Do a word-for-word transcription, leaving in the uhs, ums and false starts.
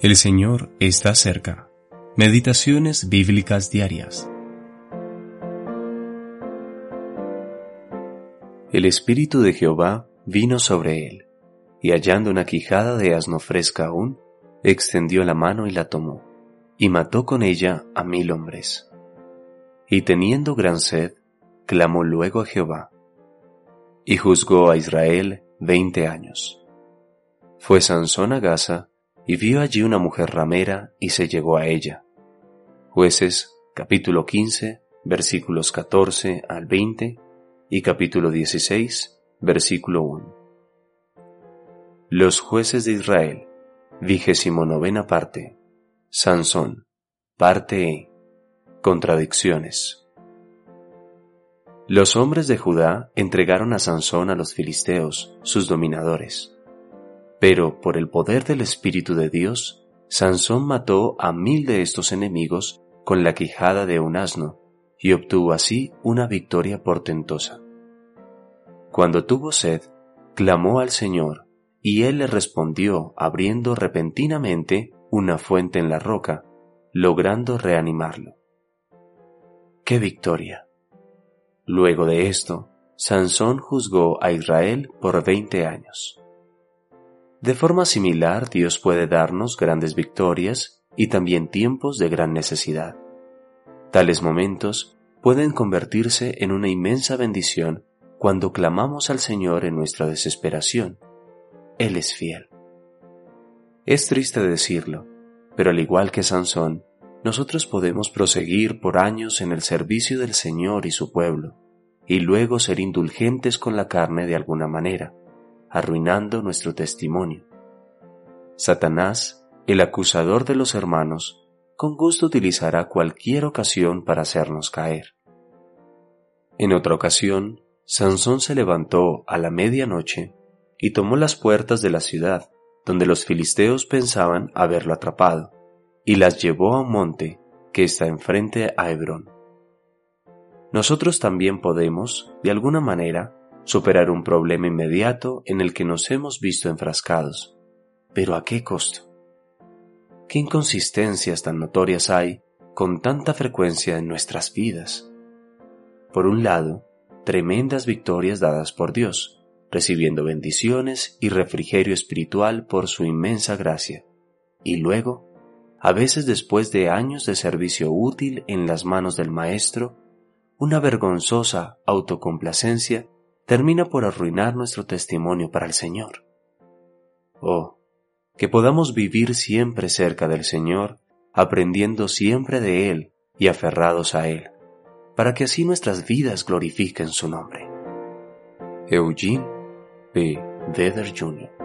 El Señor está cerca. Meditaciones bíblicas diarias. El Espíritu de Jehová vino sobre él, y hallando una quijada de asno fresca aún, extendió la mano y la tomó, y mató con ella a mil hombres. Y teniendo gran sed, clamó luego a Jehová, y juzgó a Israel veinte años. Fue Sansón a Gaza, y vio allí una mujer ramera, y se llegó a ella. Jueces, capítulo quince, versículos catorce al veinte, y capítulo dieciséis, versículo uno. Los jueces de Israel, vigésimo novena parte, Sansón, parte E, contradicciones. Los hombres de Judá entregaron a Sansón a los filisteos, sus dominadores. Pero, por el poder del Espíritu de Dios, Sansón mató a mil de estos enemigos con la quijada de un asno, y obtuvo así una victoria portentosa. Cuando tuvo sed, clamó al Señor, y él le respondió abriendo repentinamente una fuente en la roca, logrando reanimarlo. ¡Qué victoria! Luego de esto, Sansón juzgó a Israel por veinte años. De forma similar, Dios puede darnos grandes victorias y también tiempos de gran necesidad. Tales momentos pueden convertirse en una inmensa bendición cuando clamamos al Señor en nuestra desesperación. Él es fiel. Es triste decirlo, pero al igual que Sansón, nosotros podemos proseguir por años en el servicio del Señor y su pueblo, y luego ser indulgentes con la carne de alguna manera, arruinando nuestro testimonio. Satanás, el acusador de los hermanos, con gusto utilizará cualquier ocasión para hacernos caer. En otra ocasión, Sansón se levantó a la medianoche y tomó las puertas de la ciudad, donde los filisteos pensaban haberlo atrapado, y las llevó a un monte que está enfrente a Hebrón. Nosotros también podemos, de alguna manera, superar un problema inmediato en el que nos hemos visto enfrascados. ¿Pero a qué costo? ¿Qué inconsistencias tan notorias hay con tanta frecuencia en nuestras vidas? Por un lado, tremendas victorias dadas por Dios, recibiendo bendiciones y refrigerio espiritual por su inmensa gracia. Y luego, a veces después de años de servicio útil en las manos del Maestro, una vergonzosa autocomplacencia termina por arruinar nuestro testimonio para el Señor. Oh, que podamos vivir siempre cerca del Señor, aprendiendo siempre de Él y aferrados a Él, para que así nuestras vidas glorifiquen su nombre. Eugene P. Deder junior